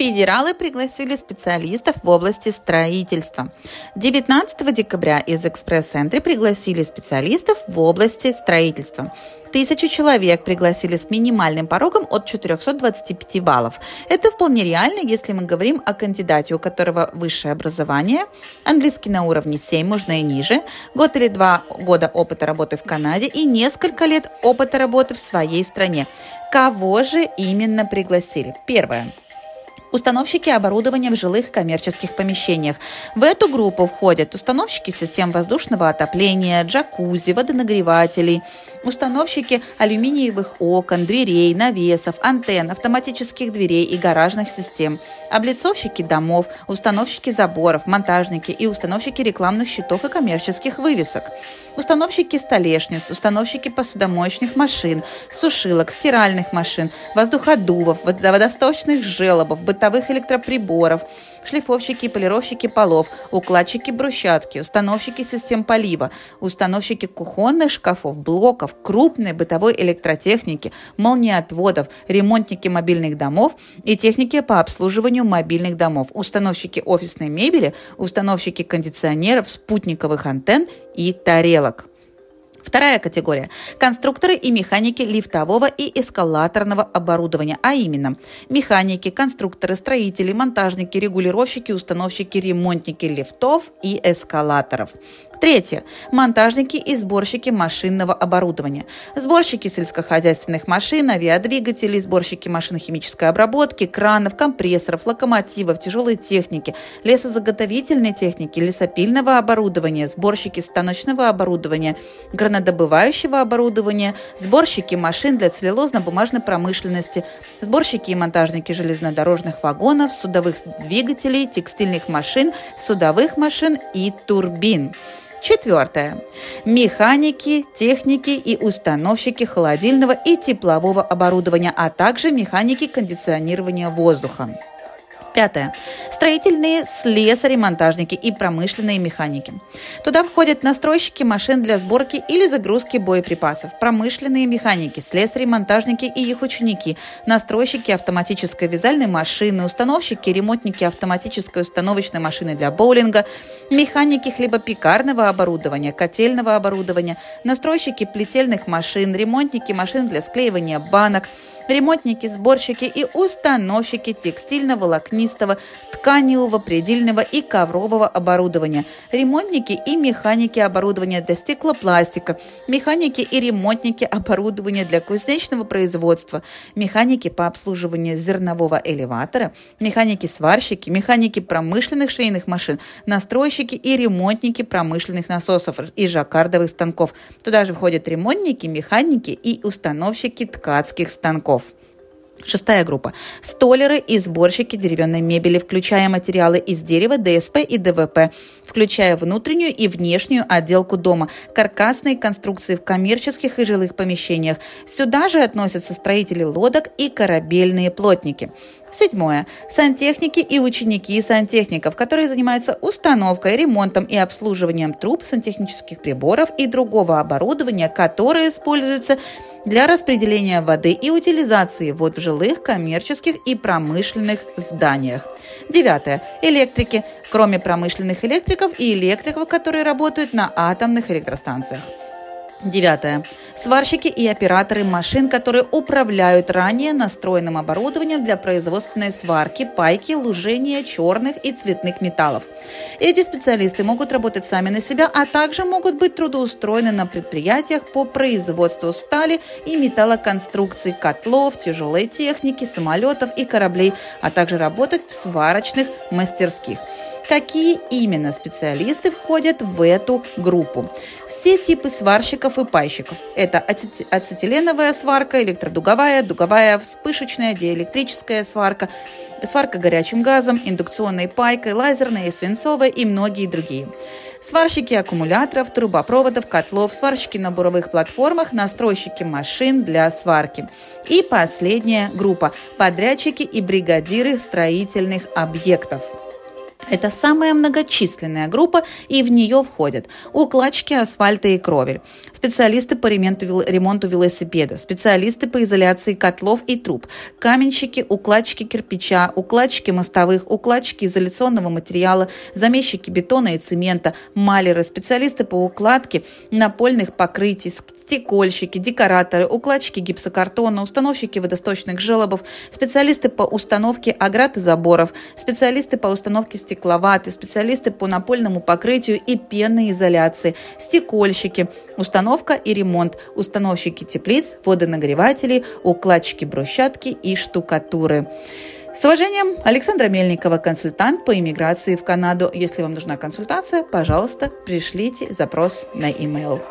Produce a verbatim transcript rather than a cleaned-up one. федералы пригласили специалистов в области строительства. девятнадцатого декабря из экспресс энтри пригласили специалистов в области строительства. Тысячу человек пригласили с минимальным порогом от четырехсот двадцати пяти баллов. Это вполне реально, если мы говорим о кандидате, у которого высшее образование, английский на уровне семь, можно и ниже, год или два года опыта работы в Канаде и несколько лет опыта работы в своей стране. Кого же именно пригласили? Первое. Установщики оборудования в жилых коммерческих помещениях. В эту группу входят установщики систем воздушного отопления, джакузи, водонагревателей, установщики алюминиевых окон, дверей, навесов, антенн, автоматических дверей и гаражных систем, облицовщики домов, установщики заборов, монтажники и установщики рекламных щитов и коммерческих вывесок, установщики столешниц, установщики посудомоечных машин, сушилок, стиральных машин, воздуходувов, водосточных желобов, бытовых электроприборов, шлифовщики и полировщики полов, укладчики брусчатки, установщики систем полива, установщики кухонных шкафов, блоков, крупной бытовой электротехники, молниеотводов, ремонтники мобильных домов и техники по обслуживанию мобильных домов, установщики офисной мебели, установщики кондиционеров, спутниковых антенн и тарелок. Вторая категория – конструкторы и механики лифтового и эскалаторного оборудования, а именно механики, конструкторы, строители, монтажники, регулировщики, установщики, ремонтники лифтов и эскалаторов. Третье. Монтажники и сборщики машинного оборудования. Сборщики сельскохозяйственных машин, авиадвигателей, сборщики машин химической обработки, кранов, компрессоров, локомотивов, тяжелой техники, лесозаготовительной техники, лесопильного оборудования, сборщики станочного оборудования, гранодобывающего оборудования, сборщики машин для целлюлозно-бумажной промышленности, сборщики и монтажники железнодорожных вагонов, судовых двигателей, текстильных машин, судовых машин и турбин. Четвертое. Механики, техники и установщики холодильного и теплового оборудования, а также механики кондиционирования воздуха. Пятое. Строительные слесари, монтажники и промышленные механики. Туда входят настройщики машин для сборки или загрузки боеприпасов, промышленные механики, слесари, монтажники и их ученики, настройщики автоматической вязальной машины, установщики, ремонтники автоматической установочной машины для боулинга, механики хлебопекарного оборудования, котельного оборудования, настройщики плетельных машин, ремонтники машин для склеивания банок, ремонтники, сборщики и установщики текстильно-волокнистого, тканевого, предельного и коврового оборудования, ремонтники и механики оборудования для стеклопластика, механики и ремонтники оборудования для кузнечного производства, механики по обслуживанию зернового элеватора, механики-сварщики, механики промышленных швейных машин, настройщики и ремонтники промышленных насосов и жаккардовых станков. Туда же входят ремонтники, механики и установщики ткацких станков. Шестая группа. Столяры и сборщики деревянной мебели, включая материалы из дерева, дэ эс пэ и дэ вэ пэ, включая внутреннюю и внешнюю отделку дома, каркасные конструкции в коммерческих и жилых помещениях. Сюда же относятся строители лодок и корабельные плотники. Седьмое. Сантехники и ученики сантехников, которые занимаются установкой, ремонтом и обслуживанием труб, сантехнических приборов и другого оборудования, которое используется для распределения воды и утилизации вод в жилых, коммерческих и промышленных зданиях. Девятое. Электрики, кроме промышленных электриков и электриков, которые работают на атомных электростанциях. Девятое. Сварщики и операторы машин, которые управляют ранее настроенным оборудованием для производственной сварки, пайки, лужения черных и цветных металлов. Эти специалисты могут работать сами на себя, а также могут быть трудоустроены на предприятиях по производству стали и металлоконструкций, котлов, тяжелой техники, самолетов и кораблей, а также работать в сварочных мастерских. Какие именно специалисты входят в эту группу? Все типы сварщиков и пайщиков. Это ацетиленовая сварка, электродуговая, дуговая, вспышечная, диэлектрическая сварка, сварка горячим газом, индукционной пайкой, лазерная и свинцовая и многие другие. Сварщики аккумуляторов, трубопроводов, котлов, сварщики на буровых платформах, настройщики машин для сварки. И последняя группа – подрядчики и бригадиры строительных объектов. Это самая многочисленная группа, и в нее входят укладчики асфальта и кровель, специалисты по ремонту велосипедов, специалисты по изоляции котлов и труб, каменщики, укладчики кирпича, укладчики мостовых, укладчики изоляционного материала, замещики бетона и цемента, маляры, специалисты по укладке напольных покрытий, стекольщики, декораторы, укладчики гипсокартона, установщики водосточных желобов, специалисты по установке оград и заборов, специалисты по установке стекольщиков, стекловаты, специалисты по напольному покрытию и пенной изоляции, стекольщики, установка и ремонт, установщики теплиц, водонагревателей, укладчики брусчатки и штукатуры. С уважением, Александра Мельникова, консультант по иммиграции в Канаду. Если вам нужна консультация, пожалуйста, пришлите запрос на e-mail.